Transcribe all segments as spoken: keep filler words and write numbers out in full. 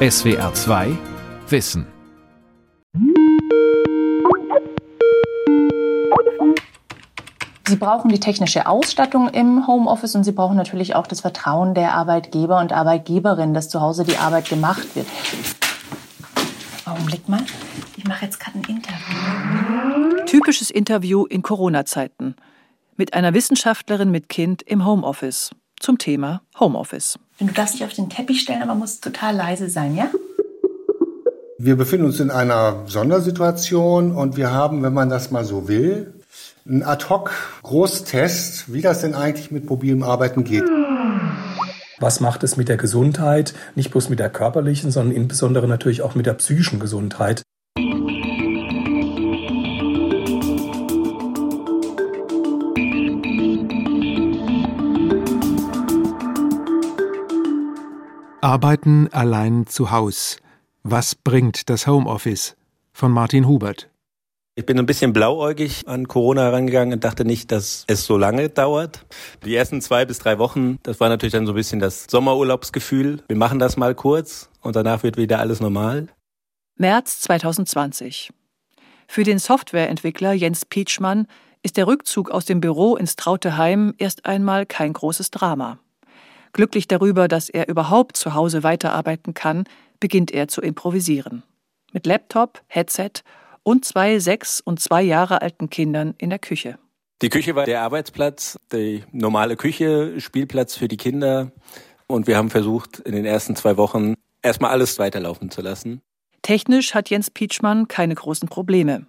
S W R zwei Wissen. Sie brauchen die technische Ausstattung im Homeoffice und Sie brauchen natürlich auch das Vertrauen der Arbeitgeber und Arbeitgeberin, dass zu Hause die Arbeit gemacht wird. Augenblick mal, ich mache jetzt gerade ein Interview. Typisches Interview in Corona-Zeiten. Mit einer Wissenschaftlerin mit Kind im Homeoffice. Zum Thema Homeoffice. Du darfst dich auf den Teppich stellen, aber musst total leise sein, ja? Wir befinden uns in einer Sondersituation und wir haben, wenn man das mal so will, einen Ad-Hoc-Großtest, wie das denn eigentlich mit mobilem Arbeiten geht. Was macht es mit der Gesundheit? Nicht bloß mit der körperlichen, sondern insbesondere natürlich auch mit der psychischen Gesundheit. Arbeiten allein zu Haus. Was bringt das Homeoffice? Von Martin Hubert. Ich bin ein bisschen blauäugig an Corona herangegangen und dachte nicht, dass es so lange dauert. Die ersten zwei bis drei Wochen, das war natürlich dann so ein bisschen das Sommerurlaubsgefühl. Wir machen das mal kurz und danach wird wieder alles normal. März zwanzig zwanzig. Für den Softwareentwickler Jens Pietschmann ist der Rückzug aus dem Büro ins traute Heim erst einmal kein großes Drama. Glücklich darüber, dass er überhaupt zu Hause weiterarbeiten kann, beginnt er zu improvisieren. Mit Laptop, Headset und zwei sechs und zwei Jahre alten Kindern in der Küche. Die Küche war der Arbeitsplatz, die normale Küche, Spielplatz für die Kinder. Und wir haben versucht, in den ersten zwei Wochen erstmal alles weiterlaufen zu lassen. Technisch hat Jens Pietschmann keine großen Probleme.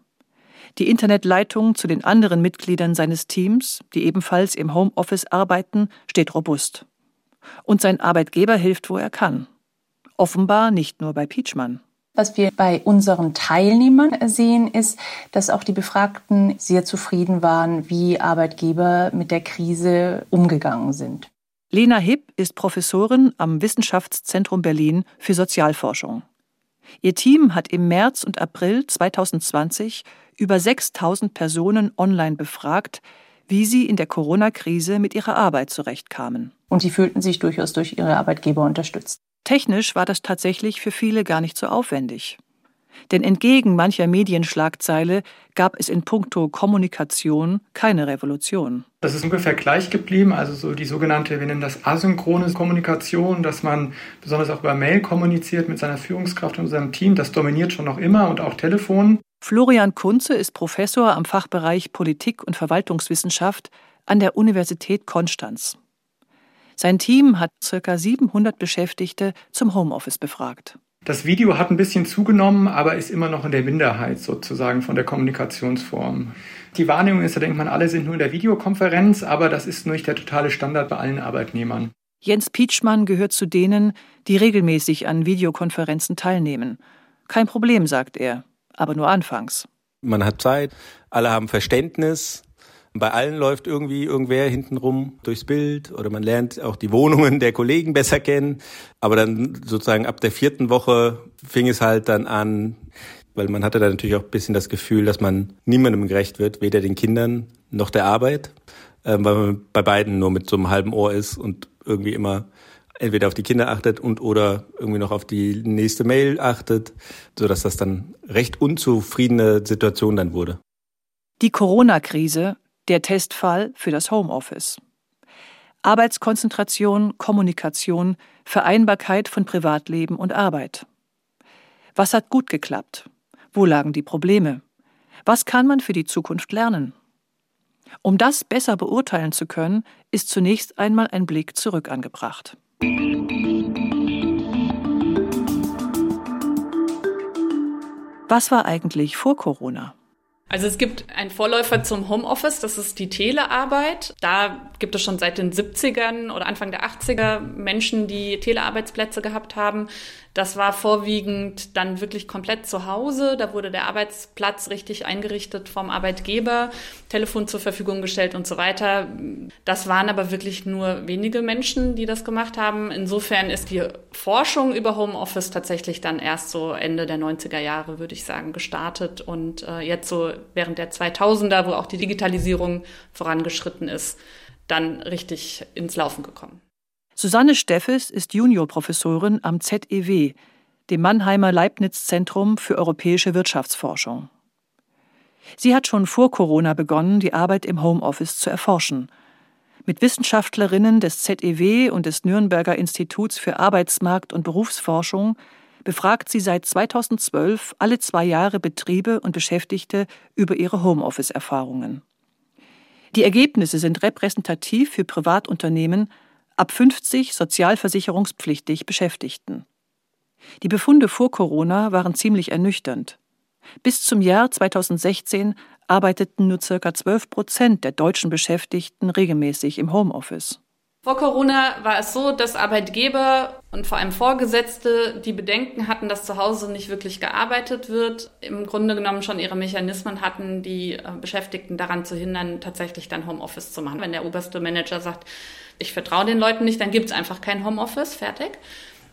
Die Internetleitung zu den anderen Mitgliedern seines Teams, die ebenfalls im Homeoffice arbeiten, steht robust. Und sein Arbeitgeber hilft, wo er kann. Offenbar nicht nur bei Pietschmann. Was wir bei unseren Teilnehmern sehen, ist, dass auch die Befragten sehr zufrieden waren, wie Arbeitgeber mit der Krise umgegangen sind. Lena Hipp ist Professorin am Wissenschaftszentrum Berlin für Sozialforschung. Ihr Team hat im März und April zwanzig zwanzig über sechstausend Personen online befragt, wie sie in der Corona-Krise mit ihrer Arbeit zurechtkamen. Und sie fühlten sich durchaus durch ihre Arbeitgeber unterstützt. Technisch war das tatsächlich für viele gar nicht so aufwendig. Denn entgegen mancher Medienschlagzeile gab es in puncto Kommunikation keine Revolution. Das ist ungefähr gleich geblieben, also so die sogenannte, wir nennen das asynchrone Kommunikation, dass man besonders auch über Mail kommuniziert mit seiner Führungskraft und seinem Team. Das dominiert schon noch immer und auch Telefon. Florian Kunze ist Professor am Fachbereich Politik und Verwaltungswissenschaft an der Universität Konstanz. Sein Team hat ca. siebenhundert Beschäftigte zum Homeoffice befragt. Das Video hat ein bisschen zugenommen, aber ist immer noch in der Minderheit sozusagen von der Kommunikationsform. Die Wahrnehmung ist, da denkt man, alle sind nur in der Videokonferenz, aber das ist nicht der totale Standard bei allen Arbeitnehmern. Jens Pietschmann gehört zu denen, die regelmäßig an Videokonferenzen teilnehmen. Kein Problem, sagt er. Aber nur anfangs. Man hat Zeit, alle haben Verständnis. Bei allen läuft irgendwie irgendwer hintenrum durchs Bild oder man lernt auch die Wohnungen der Kollegen besser kennen. Aber dann sozusagen ab der vierten Woche fing es halt dann an, weil man hatte dann natürlich auch ein bisschen das Gefühl, dass man niemandem gerecht wird, weder den Kindern noch der Arbeit, weil man bei beiden nur mit so einem halben Ohr ist und irgendwie immer entweder auf die Kinder achtet und oder irgendwie noch auf die nächste Mail achtet, sodass das dann recht unzufriedene Situation dann wurde. Die Corona-Krise, der Testfall für das Homeoffice. Arbeitskonzentration, Kommunikation, Vereinbarkeit von Privatleben und Arbeit. Was hat gut geklappt? Wo lagen die Probleme? Was kann man für die Zukunft lernen? Um das besser beurteilen zu können, ist zunächst einmal ein Blick zurück angebracht. Was war eigentlich vor Corona? Also es gibt einen Vorläufer zum Homeoffice, das ist die Telearbeit. Da gibt es schon seit den siebzigern oder Anfang der achtziger Menschen, die Telearbeitsplätze gehabt haben. Das war vorwiegend dann wirklich komplett zu Hause. Da wurde der Arbeitsplatz richtig eingerichtet vom Arbeitgeber, Telefon zur Verfügung gestellt und so weiter. Das waren aber wirklich nur wenige Menschen, die das gemacht haben. Insofern ist die Forschung über Homeoffice tatsächlich dann erst so Ende der neunziger Jahre, würde ich sagen, gestartet und jetzt so während der zweitausender, wo auch die Digitalisierung vorangeschritten ist, dann richtig ins Laufen gekommen. Susanne Steffes ist Juniorprofessorin am Z E W, dem Mannheimer Leibniz-Zentrum für Europäische Wirtschaftsforschung. Sie hat schon vor Corona begonnen, die Arbeit im Homeoffice zu erforschen. Mit Wissenschaftlerinnen des Z E W und des Nürnberger Instituts für Arbeitsmarkt- und Berufsforschung befragt sie seit zweitausendzwölf alle zwei Jahre Betriebe und Beschäftigte über ihre Homeoffice-Erfahrungen. Die Ergebnisse sind repräsentativ für Privatunternehmen ab fünfzig sozialversicherungspflichtig Beschäftigten. Die Befunde vor Corona waren ziemlich ernüchternd. Bis zum Jahr zweitausendsechzehn arbeiteten nur ca. zwölf Prozent der deutschen Beschäftigten regelmäßig im Homeoffice. Vor Corona war es so, dass Arbeitgeber und vor allem Vorgesetzte die Bedenken hatten, dass zu Hause nicht wirklich gearbeitet wird, im Grunde genommen schon ihre Mechanismen hatten, die Beschäftigten daran zu hindern, tatsächlich dann Homeoffice zu machen. Wenn der oberste Manager sagt, ich vertraue den Leuten nicht, dann gibt es einfach kein Homeoffice, fertig.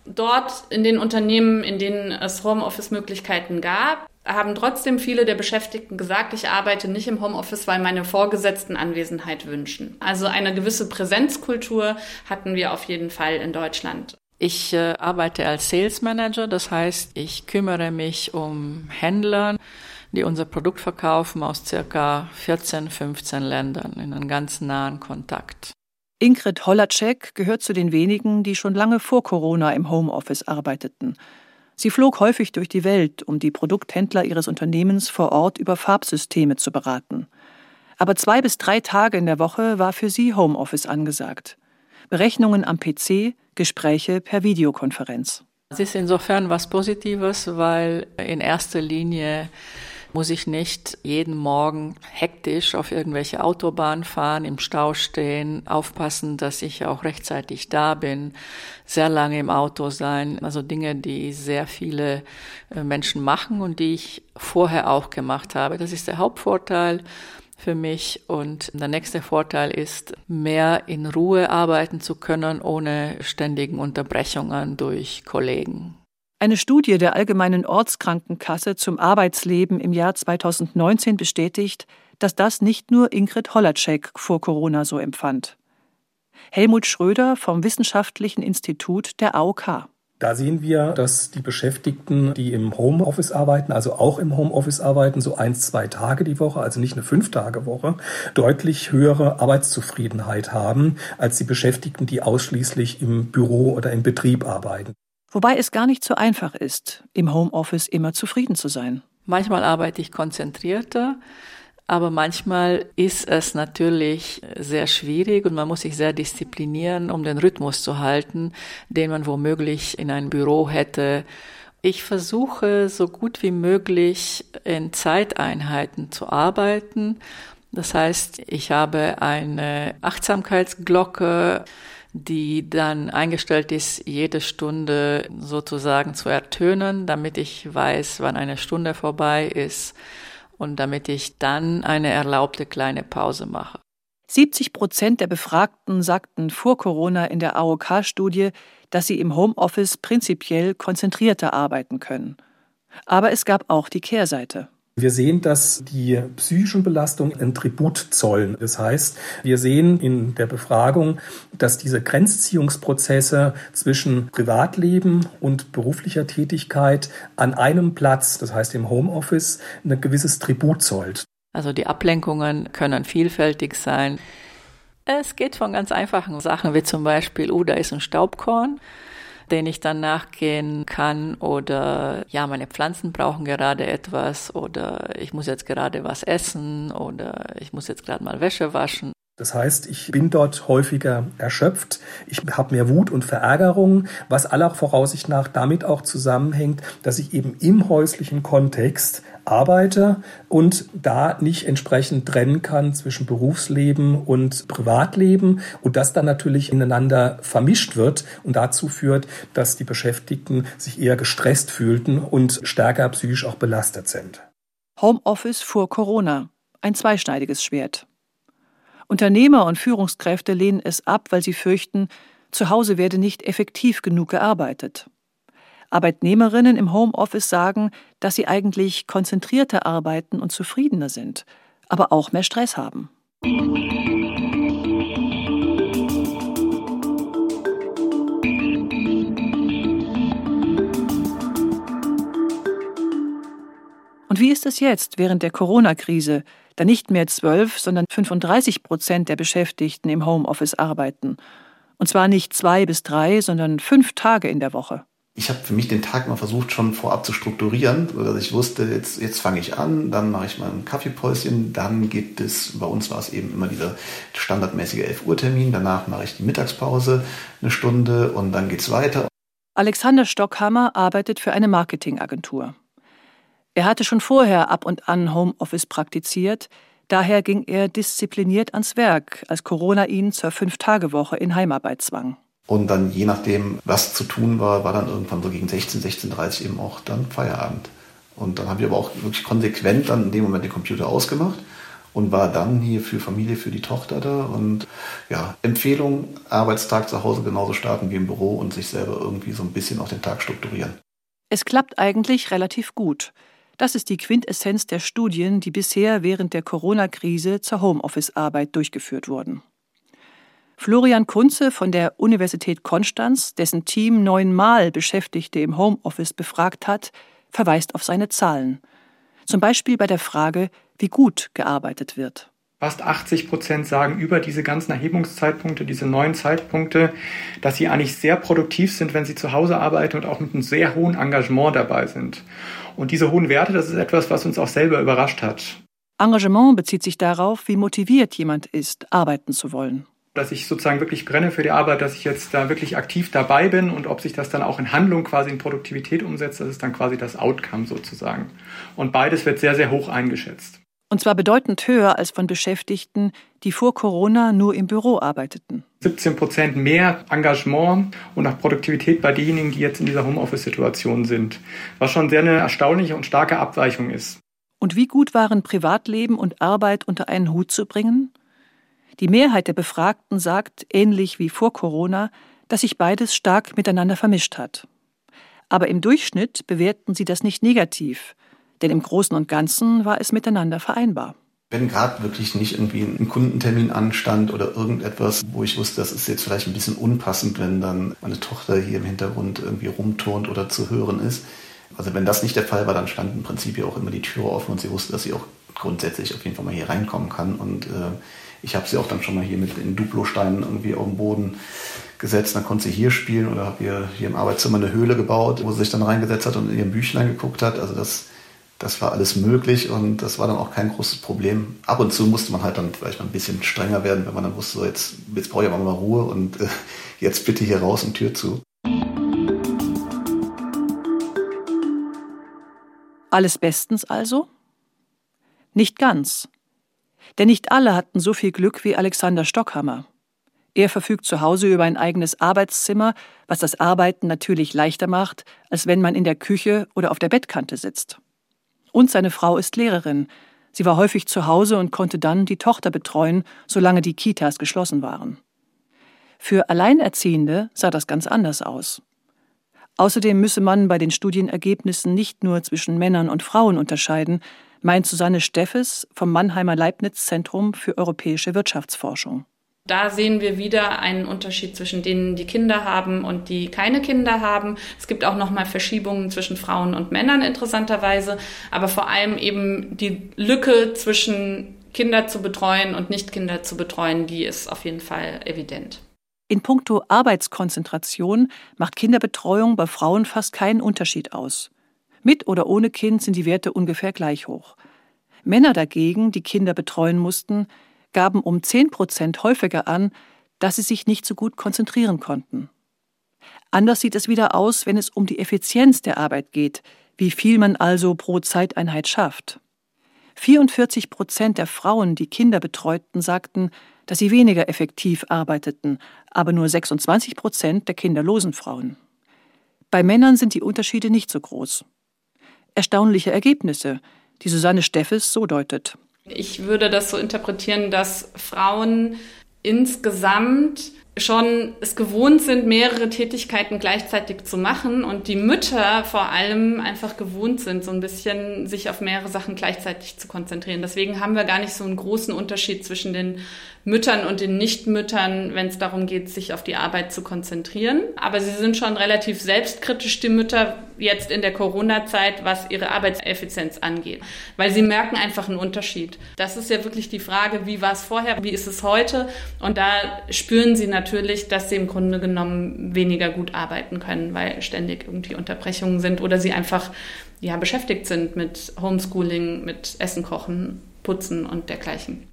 Dort in den Unternehmen, in denen es Homeoffice-Möglichkeiten gab, haben trotzdem viele der Beschäftigten gesagt, ich arbeite nicht im Homeoffice, weil meine Vorgesetzten Anwesenheit wünschen. Also eine gewisse Präsenzkultur hatten wir auf jeden Fall in Deutschland. Ich äh, arbeite als Sales Manager, das heißt, ich kümmere mich um Händler, die unser Produkt verkaufen aus ca. vierzehn, fünfzehn Ländern in einem ganz nahen Kontakt. Ingrid Hollatschek gehört zu den wenigen, die schon lange vor Corona im Homeoffice arbeiteten. Sie flog häufig durch die Welt, um die Produkthändler ihres Unternehmens vor Ort über Farbsysteme zu beraten. Aber zwei bis drei Tage in der Woche war für sie Homeoffice angesagt. Berechnungen am P C, Gespräche per Videokonferenz. Es ist insofern was Positives, weil in erster Linie muss ich nicht jeden Morgen hektisch auf irgendwelche Autobahnen fahren, im Stau stehen, aufpassen, dass ich auch rechtzeitig da bin, sehr lange im Auto sein. Also Dinge, die sehr viele Menschen machen und die ich vorher auch gemacht habe. Das ist der Hauptvorteil für mich. Und der nächste Vorteil ist, mehr in Ruhe arbeiten zu können, ohne ständigen Unterbrechungen durch Kollegen. Eine Studie der Allgemeinen Ortskrankenkasse zum Arbeitsleben im Jahr zweitausendneunzehn bestätigt, dass das nicht nur Ingrid Hollatschek vor Corona so empfand. Helmut Schröder vom Wissenschaftlichen Institut der A O K. Da sehen wir, dass die Beschäftigten, die im Homeoffice arbeiten, also auch im Homeoffice arbeiten, so ein, zwei Tage die Woche, also nicht eine Fünf-Tage-Woche, deutlich höhere Arbeitszufriedenheit haben als die Beschäftigten, die ausschließlich im Büro oder im Betrieb arbeiten. Wobei es gar nicht so einfach ist, im Homeoffice immer zufrieden zu sein. Manchmal arbeite ich konzentrierter, aber manchmal ist es natürlich sehr schwierig und man muss sich sehr disziplinieren, um den Rhythmus zu halten, den man womöglich in einem Büro hätte. Ich versuche so gut wie möglich in Zeiteinheiten zu arbeiten. Das heißt, ich habe eine Achtsamkeitsglocke, die dann eingestellt ist, jede Stunde sozusagen zu ertönen, damit ich weiß, wann eine Stunde vorbei ist und damit ich dann eine erlaubte kleine Pause mache. siebzig Prozent der Befragten sagten vor Corona in der A O K-Studie, dass sie im Homeoffice prinzipiell konzentrierter arbeiten können. Aber es gab auch die Kehrseite. Wir sehen, dass die psychischen Belastungen einen Tribut zollen. Das heißt, wir sehen in der Befragung, dass diese Grenzziehungsprozesse zwischen Privatleben und beruflicher Tätigkeit an einem Platz, das heißt im Homeoffice, ein gewisses Tribut zollt. Also die Ablenkungen können vielfältig sein. Es geht von ganz einfachen Sachen wie zum Beispiel, oh, da ist ein Staubkorn, den ich dann nachgehen kann, oder ja, meine Pflanzen brauchen gerade etwas, oder ich muss jetzt gerade was essen, oder ich muss jetzt gerade mal Wäsche waschen. Das heißt, ich bin dort häufiger erschöpft, ich habe mehr Wut und Verärgerung, was aller Voraussicht nach damit auch zusammenhängt, dass ich eben im häuslichen Kontext arbeite und da nicht entsprechend trennen kann zwischen Berufsleben und Privatleben und das dann natürlich ineinander vermischt wird und dazu führt, dass die Beschäftigten sich eher gestresst fühlten und stärker psychisch auch belastet sind. Homeoffice vor Corona, ein zweischneidiges Schwert. Unternehmer und Führungskräfte lehnen es ab, weil sie fürchten, zu Hause werde nicht effektiv genug gearbeitet. Arbeitnehmerinnen im Homeoffice sagen, dass sie eigentlich konzentrierter arbeiten und zufriedener sind, aber auch mehr Stress haben. Und wie ist es jetzt während der Corona-Krise, da nicht mehr zwölf, sondern fünfunddreißig Prozent der Beschäftigten im Homeoffice arbeiten? Und zwar nicht zwei bis drei, sondern fünf Tage in der Woche. Ich habe für mich den Tag mal versucht, schon vorab zu strukturieren, sodass ich wusste, jetzt, jetzt fange ich an, dann mache ich mal ein Kaffeepäuschen, dann gibt es, bei uns war es eben immer dieser standardmäßige elf Uhr Termin, danach mache ich die Mittagspause eine Stunde und dann geht's weiter. Alexander Stockhammer arbeitet für eine Marketingagentur. Er hatte schon vorher ab und an Homeoffice praktiziert, daher ging er diszipliniert ans Werk, als Corona ihn zur Fünf-Tage-Woche in Heimarbeit zwang. Und dann, je nachdem, was zu tun war, war dann irgendwann so gegen sechzehn, sechzehn Uhr dreißig eben auch dann Feierabend. Und dann habe ich aber auch wirklich konsequent dann in dem Moment den Computer ausgemacht und war dann hier für Familie, für die Tochter da. Und ja, Empfehlung, Arbeitstag zu Hause genauso starten wie im Büro und sich selber irgendwie so ein bisschen auf den Tag strukturieren. Es klappt eigentlich relativ gut. Das ist die Quintessenz der Studien, die bisher während der Corona-Krise zur Homeoffice-Arbeit durchgeführt wurden. Florian Kunze von der Universität Konstanz, dessen Team neunmal Beschäftigte im Homeoffice befragt hat, verweist auf seine Zahlen. Zum Beispiel bei der Frage, wie gut gearbeitet wird. Fast achtzig Prozent sagen über diese ganzen Erhebungszeitpunkte, diese neuen Zeitpunkte, dass sie eigentlich sehr produktiv sind, wenn sie zu Hause arbeiten und auch mit einem sehr hohen Engagement dabei sind. Und diese hohen Werte, das ist etwas, was uns auch selber überrascht hat. Engagement bezieht sich darauf, wie motiviert jemand ist, arbeiten zu wollen. Dass ich sozusagen wirklich brenne für die Arbeit, dass ich jetzt da wirklich aktiv dabei bin und ob sich das dann auch in Handlung quasi in Produktivität umsetzt, das ist dann quasi das Outcome sozusagen. Und beides wird sehr, sehr hoch eingeschätzt. Und zwar bedeutend höher als von Beschäftigten, die vor Corona nur im Büro arbeiteten. siebzehn Prozent mehr Engagement und auch Produktivität bei denjenigen, die jetzt in dieser Homeoffice-Situation sind, was schon sehr eine erstaunliche und starke Abweichung ist. Und wie gut waren Privatleben und Arbeit unter einen Hut zu bringen? Die Mehrheit der Befragten sagt, ähnlich wie vor Corona, dass sich beides stark miteinander vermischt hat. Aber im Durchschnitt bewerten sie das nicht negativ, denn im Großen und Ganzen war es miteinander vereinbar. Wenn gerade wirklich nicht irgendwie ein Kundentermin anstand oder irgendetwas, wo ich wusste, das ist jetzt vielleicht ein bisschen unpassend, wenn dann meine Tochter hier im Hintergrund irgendwie rumturnt oder zu hören ist. Also wenn das nicht der Fall war, dann stand im Prinzip ja auch immer die Tür offen und sie wusste, dass sie auch grundsätzlich auf jeden Fall mal hier reinkommen kann und äh, ich habe sie auch dann schon mal hier mit den Duplosteinen irgendwie auf den Boden gesetzt. Dann konnte sie hier spielen oder habe ihr hier im Arbeitszimmer eine Höhle gebaut, wo sie sich dann reingesetzt hat und in ihren Büchlein geguckt hat. Also das, das war alles möglich und das war dann auch kein großes Problem. Ab und zu musste man halt dann vielleicht mal ein bisschen strenger werden, wenn man dann wusste, so jetzt, jetzt brauche ich aber mal Ruhe und äh, jetzt bitte hier raus und Tür zu. Alles bestens also? Nicht ganz. Denn nicht alle hatten so viel Glück wie Alexander Stockhammer. Er verfügt zu Hause über ein eigenes Arbeitszimmer, was das Arbeiten natürlich leichter macht, als wenn man in der Küche oder auf der Bettkante sitzt. Und seine Frau ist Lehrerin. Sie war häufig zu Hause und konnte dann die Tochter betreuen, solange die Kitas geschlossen waren. Für Alleinerziehende sah das ganz anders aus. Außerdem müsse man bei den Studienergebnissen nicht nur zwischen Männern und Frauen unterscheiden, meint Susanne Steffes vom Mannheimer Leibniz-Zentrum für Europäische Wirtschaftsforschung. Da sehen wir wieder einen Unterschied zwischen denen, die Kinder haben und die keine Kinder haben. Es gibt auch nochmal Verschiebungen zwischen Frauen und Männern interessanterweise, aber vor allem eben die Lücke zwischen Kinder zu betreuen und Nicht-Kinder zu betreuen, die ist auf jeden Fall evident. In puncto Arbeitskonzentration macht Kinderbetreuung bei Frauen fast keinen Unterschied aus. Mit oder ohne Kind sind die Werte ungefähr gleich hoch. Männer dagegen, die Kinder betreuen mussten, gaben um zehn Prozent häufiger an, dass sie sich nicht so gut konzentrieren konnten. Anders sieht es wieder aus, wenn es um die Effizienz der Arbeit geht, wie viel man also pro Zeiteinheit schafft. vierundvierzig Prozent der Frauen, die Kinder betreuten, sagten, dass sie weniger effektiv arbeiteten, aber nur sechsundzwanzig Prozent der kinderlosen Frauen. Bei Männern sind die Unterschiede nicht so groß. Erstaunliche Ergebnisse, die Susanne Steffes so deutet. Ich würde das so interpretieren, dass Frauen insgesamt schon es gewohnt sind, mehrere Tätigkeiten gleichzeitig zu machen und die Mütter vor allem einfach gewohnt sind, so ein bisschen sich auf mehrere Sachen gleichzeitig zu konzentrieren. Deswegen haben wir gar nicht so einen großen Unterschied zwischen den Müttern und den Nichtmüttern, wenn es darum geht, sich auf die Arbeit zu konzentrieren. Aber sie sind schon relativ selbstkritisch, die Mütter, jetzt in der Corona-Zeit, was ihre Arbeitseffizienz angeht. Weil sie merken einfach einen Unterschied. Das ist ja wirklich die Frage, wie war es vorher, wie ist es heute? Und da spüren sie natürlich, dass sie im Grunde genommen weniger gut arbeiten können, weil ständig irgendwie Unterbrechungen sind oder sie einfach ja, beschäftigt sind mit Homeschooling, mit Essen kochen, Putzen und dergleichen.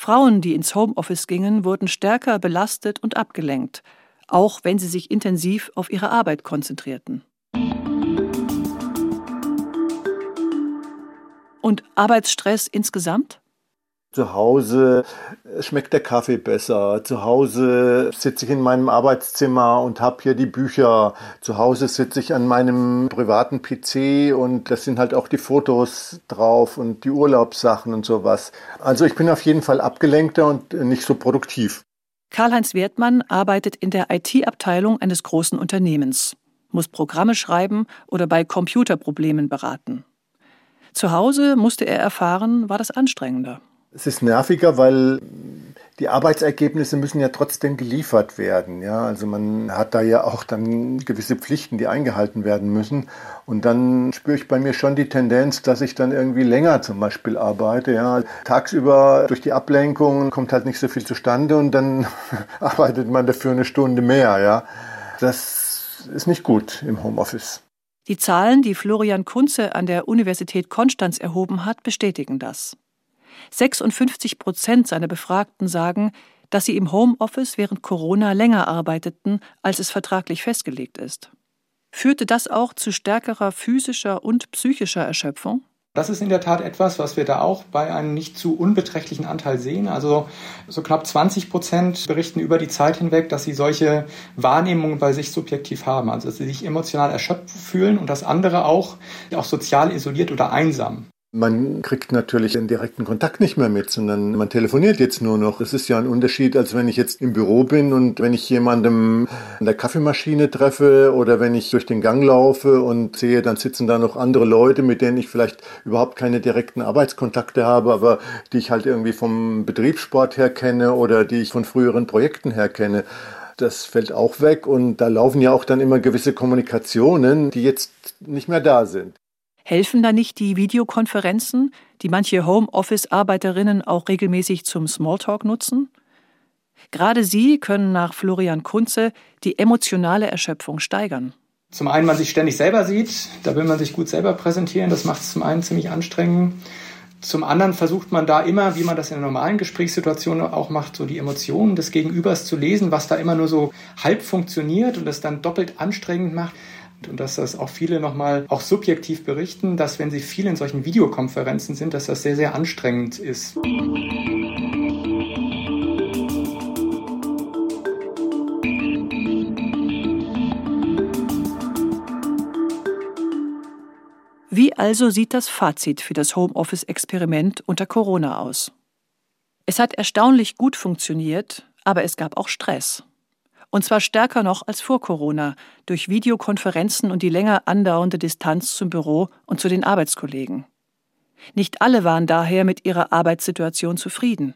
Frauen, die ins Homeoffice gingen, wurden stärker belastet und abgelenkt, auch wenn sie sich intensiv auf ihre Arbeit konzentrierten. Und Arbeitsstress insgesamt? Zu Hause schmeckt der Kaffee besser. Zu Hause sitze ich in meinem Arbeitszimmer und habe hier die Bücher. Zu Hause sitze ich an meinem privaten P C und das sind halt auch die Fotos drauf und die Urlaubssachen und sowas. Also ich bin auf jeden Fall abgelenkter und nicht so produktiv. Karl-Heinz Wertmann arbeitet in der I T-Abteilung eines großen Unternehmens, muss Programme schreiben oder bei Computerproblemen beraten. Zu Hause, musste er erfahren, war das anstrengender. Es ist nerviger, weil die Arbeitsergebnisse müssen ja trotzdem geliefert werden. Ja? Also man hat da ja auch dann gewisse Pflichten, die eingehalten werden müssen. Und dann spüre ich bei mir schon die Tendenz, dass ich dann irgendwie länger zum Beispiel arbeite. Ja? Tagsüber durch die Ablenkung kommt halt nicht so viel zustande und dann arbeitet man dafür eine Stunde mehr. Ja? Das ist nicht gut im Homeoffice. Die Zahlen, die Florian Kunze an der Universität Konstanz erhoben hat, bestätigen das. sechsundfünfzig Prozent seiner Befragten sagen, dass sie im Homeoffice während Corona länger arbeiteten, als es vertraglich festgelegt ist. Führte das auch zu stärkerer physischer und psychischer Erschöpfung? Das ist in der Tat etwas, was wir da auch bei einem nicht zu unbeträchtlichen Anteil sehen. Also so knapp zwanzig Prozent berichten über die Zeit hinweg, dass sie solche Wahrnehmungen bei sich subjektiv haben. Also dass sie sich emotional erschöpft fühlen und das andere auch, auch sozial isoliert oder einsam. Man kriegt natürlich den direkten Kontakt nicht mehr mit, sondern man telefoniert jetzt nur noch. Das ist ja ein Unterschied, als wenn ich jetzt im Büro bin und wenn ich jemandem an der Kaffeemaschine treffe oder wenn ich durch den Gang laufe und sehe, dann sitzen da noch andere Leute, mit denen ich vielleicht überhaupt keine direkten Arbeitskontakte habe, aber die ich halt irgendwie vom Betriebssport her kenne oder die ich von früheren Projekten her kenne. Das fällt auch weg und da laufen ja auch dann immer gewisse Kommunikationen, die jetzt nicht mehr da sind. Helfen da nicht die Videokonferenzen, die manche Homeoffice-Arbeiterinnen auch regelmäßig zum Smalltalk nutzen? Gerade sie können nach Florian Kunze die emotionale Erschöpfung steigern. Zum einen, man sich ständig selber sieht, da will man sich gut selber präsentieren, das macht es zum einen ziemlich anstrengend. Zum anderen versucht man da immer, wie man das in der normalen Gesprächssituation auch macht, so die Emotionen des Gegenübers zu lesen, was da immer nur so halb funktioniert und das dann doppelt anstrengend macht. Und dass das auch viele nochmal auch subjektiv berichten, dass wenn sie viel in solchen Videokonferenzen sind, dass das sehr, sehr anstrengend ist. Wie also sieht das Fazit für das Homeoffice-Experiment unter Corona aus? Es hat erstaunlich gut funktioniert, aber es gab auch Stress. Und zwar stärker noch als vor Corona, durch Videokonferenzen und die länger andauernde Distanz zum Büro und zu den Arbeitskollegen. Nicht alle waren daher mit ihrer Arbeitssituation zufrieden.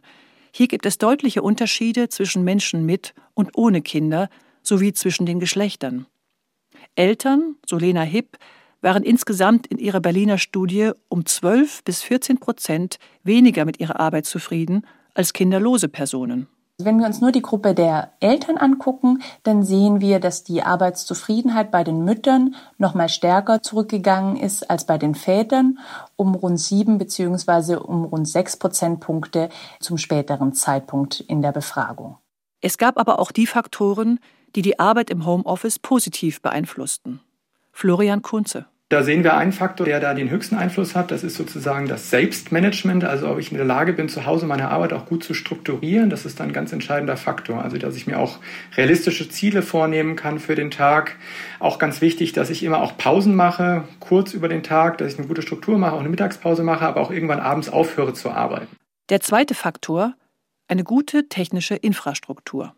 Hier gibt es deutliche Unterschiede zwischen Menschen mit und ohne Kinder, sowie zwischen den Geschlechtern. Eltern, so Lena Hipp, waren insgesamt in ihrer Berliner Studie um zwölf bis vierzehn Prozent weniger mit ihrer Arbeit zufrieden als kinderlose Personen. Wenn wir uns nur die Gruppe der Eltern angucken, dann sehen wir, dass die Arbeitszufriedenheit bei den Müttern noch mal stärker zurückgegangen ist als bei den Vätern, um rund sieben bzw. um rund sechs Prozentpunkte zum späteren Zeitpunkt in der Befragung. Es gab aber auch die Faktoren, die die Arbeit im Homeoffice positiv beeinflussten. Florian Kunze. Da sehen wir einen Faktor, der da den höchsten Einfluss hat. Das ist sozusagen das Selbstmanagement. Also ob ich in der Lage bin, zu Hause meine Arbeit auch gut zu strukturieren, das ist dann ein ganz entscheidender Faktor. Also dass ich mir auch realistische Ziele vornehmen kann für den Tag. Auch ganz wichtig, dass ich immer auch Pausen mache, kurz über den Tag, dass ich eine gute Struktur mache, auch eine Mittagspause mache, aber auch irgendwann abends aufhöre zu arbeiten. Der zweite Faktor, eine gute technische Infrastruktur.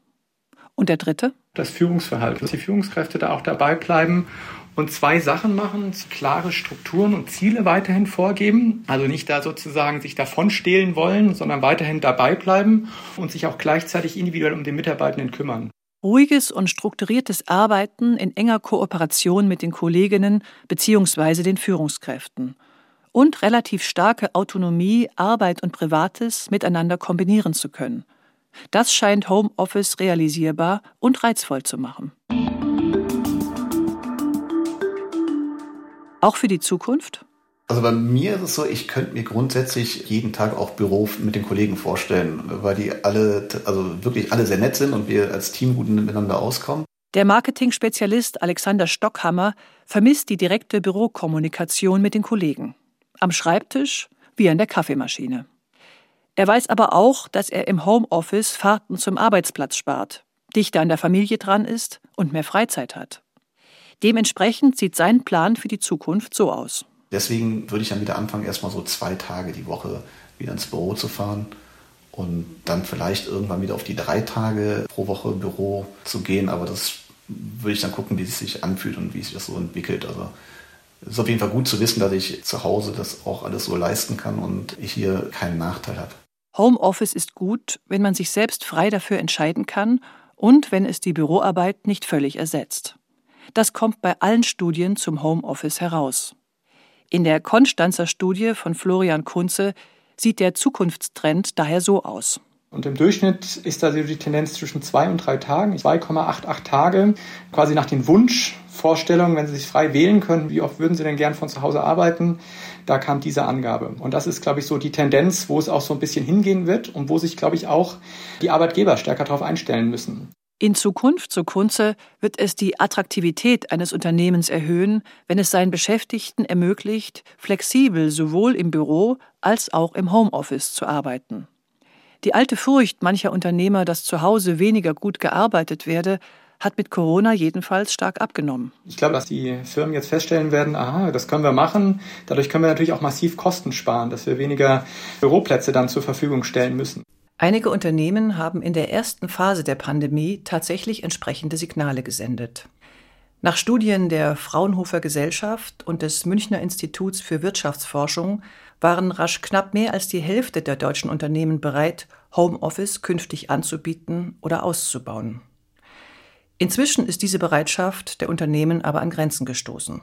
Und der dritte? Das Führungsverhalten, dass die Führungskräfte da auch dabei bleiben und zwei Sachen machen, klare Strukturen und Ziele weiterhin vorgeben, also nicht da sozusagen sich davon stehlen wollen, sondern weiterhin dabei bleiben und sich auch gleichzeitig individuell um den Mitarbeitenden kümmern. Ruhiges und strukturiertes Arbeiten in enger Kooperation mit den Kolleginnen bzw. den Führungskräften und relativ starke Autonomie, Arbeit und Privates miteinander kombinieren zu können. Das scheint Homeoffice realisierbar und reizvoll zu machen. Auch für die Zukunft? Also bei mir ist es so, ich könnte mir grundsätzlich jeden Tag auch Büro mit den Kollegen vorstellen, weil die alle, also wirklich alle sehr nett sind und wir als Team gut miteinander auskommen. Der Marketing-Spezialist Alexander Stockhammer vermisst die direkte Bürokommunikation mit den Kollegen. Am Schreibtisch wie an der Kaffeemaschine. Er weiß aber auch, dass er im Homeoffice Fahrten zum Arbeitsplatz spart, dichter an der Familie dran ist und mehr Freizeit hat. Dementsprechend sieht sein Plan für die Zukunft so aus. Deswegen würde ich dann wieder anfangen, erstmal so zwei Tage die Woche wieder ins Büro zu fahren und dann vielleicht irgendwann wieder auf die drei Tage pro Woche Büro zu gehen. Aber das würde ich dann gucken, wie es sich anfühlt und wie sich das so entwickelt. Also es ist auf jeden Fall gut zu wissen, dass ich zu Hause das auch alles so leisten kann und ich hier keinen Nachteil habe. Homeoffice ist gut, wenn man sich selbst frei dafür entscheiden kann und wenn es die Büroarbeit nicht völlig ersetzt. Das kommt bei allen Studien zum Homeoffice heraus. In der Konstanzer Studie von Florian Kunze sieht der Zukunftstrend daher so aus. Und im Durchschnitt ist da die Tendenz zwischen zwei und drei Tagen, zwei Komma acht acht Tage, quasi nach den Wunschvorstellungen, wenn Sie sich frei wählen können, wie oft würden Sie denn gern von zu Hause arbeiten, da kam diese Angabe. Und das ist, glaube ich, so die Tendenz, wo es auch so ein bisschen hingehen wird und wo sich, glaube ich, auch die Arbeitgeber stärker darauf einstellen müssen. In Zukunft, so Kunze, wird es die Attraktivität eines Unternehmens erhöhen, wenn es seinen Beschäftigten ermöglicht, flexibel sowohl im Büro als auch im Homeoffice zu arbeiten. Die alte Furcht mancher Unternehmer, dass zu Hause weniger gut gearbeitet werde, hat mit Corona jedenfalls stark abgenommen. Ich glaube, dass die Firmen jetzt feststellen werden, aha, das können wir machen. Dadurch können wir natürlich auch massiv Kosten sparen, dass wir weniger Büroplätze dann zur Verfügung stellen müssen. Einige Unternehmen haben in der ersten Phase der Pandemie tatsächlich entsprechende Signale gesendet. Nach Studien der Fraunhofer Gesellschaft und des Münchner Instituts für Wirtschaftsforschung waren rasch knapp mehr als die Hälfte der deutschen Unternehmen bereit, Homeoffice künftig anzubieten oder auszubauen. Inzwischen ist diese Bereitschaft der Unternehmen aber an Grenzen gestoßen.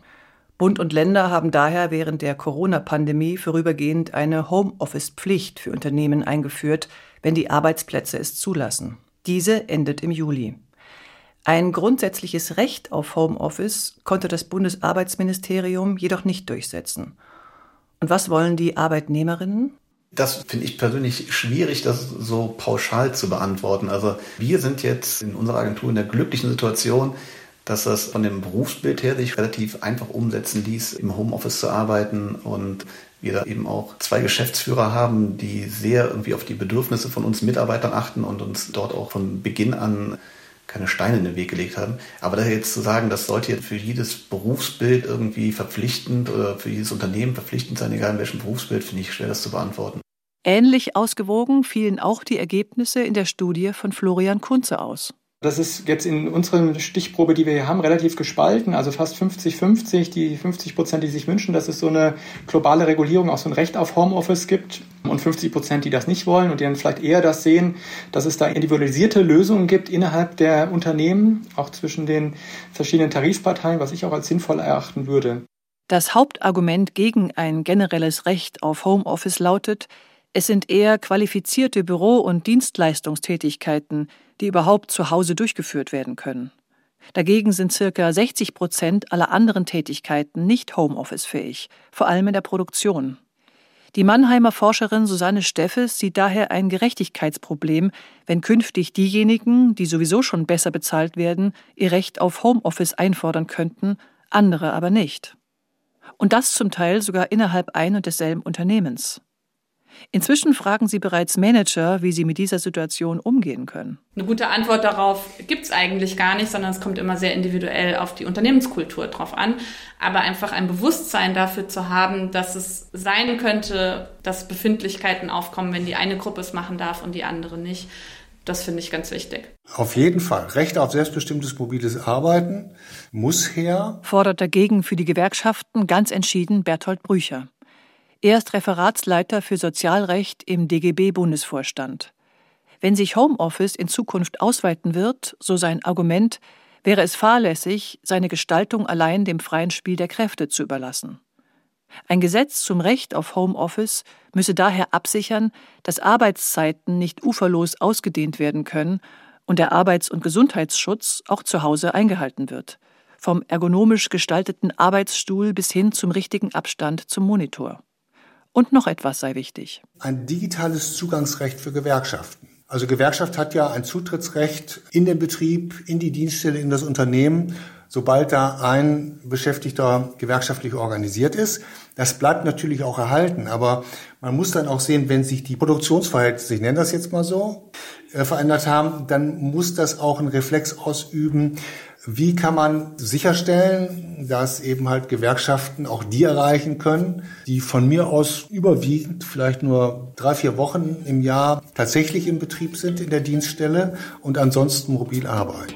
Bund und Länder haben daher während der Corona-Pandemie vorübergehend eine Homeoffice-Pflicht für Unternehmen eingeführt, wenn die Arbeitsplätze es zulassen. Diese endet im Juli. Ein grundsätzliches Recht auf Homeoffice konnte das Bundesarbeitsministerium jedoch nicht durchsetzen. Und was wollen die Arbeitnehmerinnen? Das finde ich persönlich schwierig, das so pauschal zu beantworten. Also wir sind jetzt in unserer Agentur in der glücklichen Situation, dass das von dem Berufsbild her sich relativ einfach umsetzen ließ, im Homeoffice zu arbeiten und wir da eben auch zwei Geschäftsführer haben, die sehr irgendwie auf die Bedürfnisse von uns Mitarbeitern achten und uns dort auch von Beginn an keine Steine in den Weg gelegt haben. Aber da jetzt zu sagen, das sollte jetzt für jedes Berufsbild irgendwie verpflichtend oder für jedes Unternehmen verpflichtend sein, egal in welchem Berufsbild, finde ich schwer, das zu beantworten. Ähnlich ausgewogen fielen auch die Ergebnisse in der Studie von Florian Kunze aus. Das ist jetzt in unserer Stichprobe, die wir hier haben, relativ gespalten, also fast fünfzig fünfzig, die fünfzig Prozent, die sich wünschen, dass es so eine globale Regulierung, auch so ein Recht auf Homeoffice gibt und fünfzig Prozent, die das nicht wollen und die dann vielleicht eher das sehen, dass es da individualisierte Lösungen gibt innerhalb der Unternehmen, auch zwischen den verschiedenen Tarifparteien, was ich auch als sinnvoll erachten würde. Das Hauptargument gegen ein generelles Recht auf Homeoffice lautet, es sind eher qualifizierte Büro- und Dienstleistungstätigkeiten, die überhaupt zu Hause durchgeführt werden können. Dagegen sind ca. sechzig Prozent aller anderen Tätigkeiten nicht Homeoffice-fähig, vor allem in der Produktion. Die Mannheimer Forscherin Susanne Steffes sieht daher ein Gerechtigkeitsproblem, wenn künftig diejenigen, die sowieso schon besser bezahlt werden, ihr Recht auf Homeoffice einfordern könnten, andere aber nicht. Und das zum Teil sogar innerhalb ein und desselben Unternehmens. Inzwischen fragen sie bereits Manager, wie sie mit dieser Situation umgehen können. Eine gute Antwort darauf gibt es eigentlich gar nicht, sondern es kommt immer sehr individuell auf die Unternehmenskultur drauf an. Aber einfach ein Bewusstsein dafür zu haben, dass es sein könnte, dass Befindlichkeiten aufkommen, wenn die eine Gruppe es machen darf und die andere nicht. Das finde ich ganz wichtig. Auf jeden Fall. Recht auf selbstbestimmtes mobiles Arbeiten muss her. Fordert dagegen für die Gewerkschaften ganz entschieden Berthold Brücher. Er ist Referatsleiter für Sozialrecht im D G B-Bundesvorstand. Wenn sich Homeoffice in Zukunft ausweiten wird, so sein Argument, wäre es fahrlässig, seine Gestaltung allein dem freien Spiel der Kräfte zu überlassen. Ein Gesetz zum Recht auf Homeoffice müsse daher absichern, dass Arbeitszeiten nicht uferlos ausgedehnt werden können und der Arbeits- und Gesundheitsschutz auch zu Hause eingehalten wird. Vom ergonomisch gestalteten Arbeitsstuhl bis hin zum richtigen Abstand zum Monitor. Und noch etwas sei wichtig. Ein digitales Zugangsrecht für Gewerkschaften. Also Gewerkschaft hat ja ein Zutrittsrecht in den Betrieb, in die Dienststelle, in das Unternehmen, sobald da ein Beschäftigter gewerkschaftlich organisiert ist. Das bleibt natürlich auch erhalten, aber man muss dann auch sehen, wenn sich die Produktionsverhältnisse, ich nenne das jetzt mal so, äh, verändert haben, dann muss das auch einen Reflex ausüben. Wie kann man sicherstellen, dass eben halt Gewerkschaften auch die erreichen können, die von mir aus überwiegend vielleicht nur drei, vier Wochen im Jahr tatsächlich im Betrieb sind in der Dienststelle und ansonsten mobil arbeiten.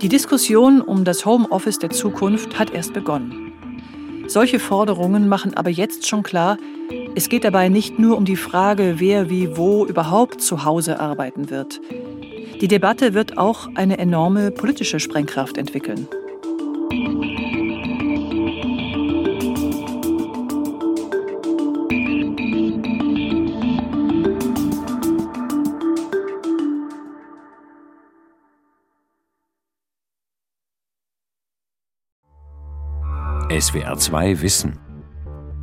Die Diskussion um das Homeoffice der Zukunft hat erst begonnen. Solche Forderungen machen aber jetzt schon klar, es geht dabei nicht nur um die Frage, wer wie wo überhaupt zu Hause arbeiten wird. Die Debatte wird auch eine enorme politische Sprengkraft entwickeln. S W R zwei Wissen.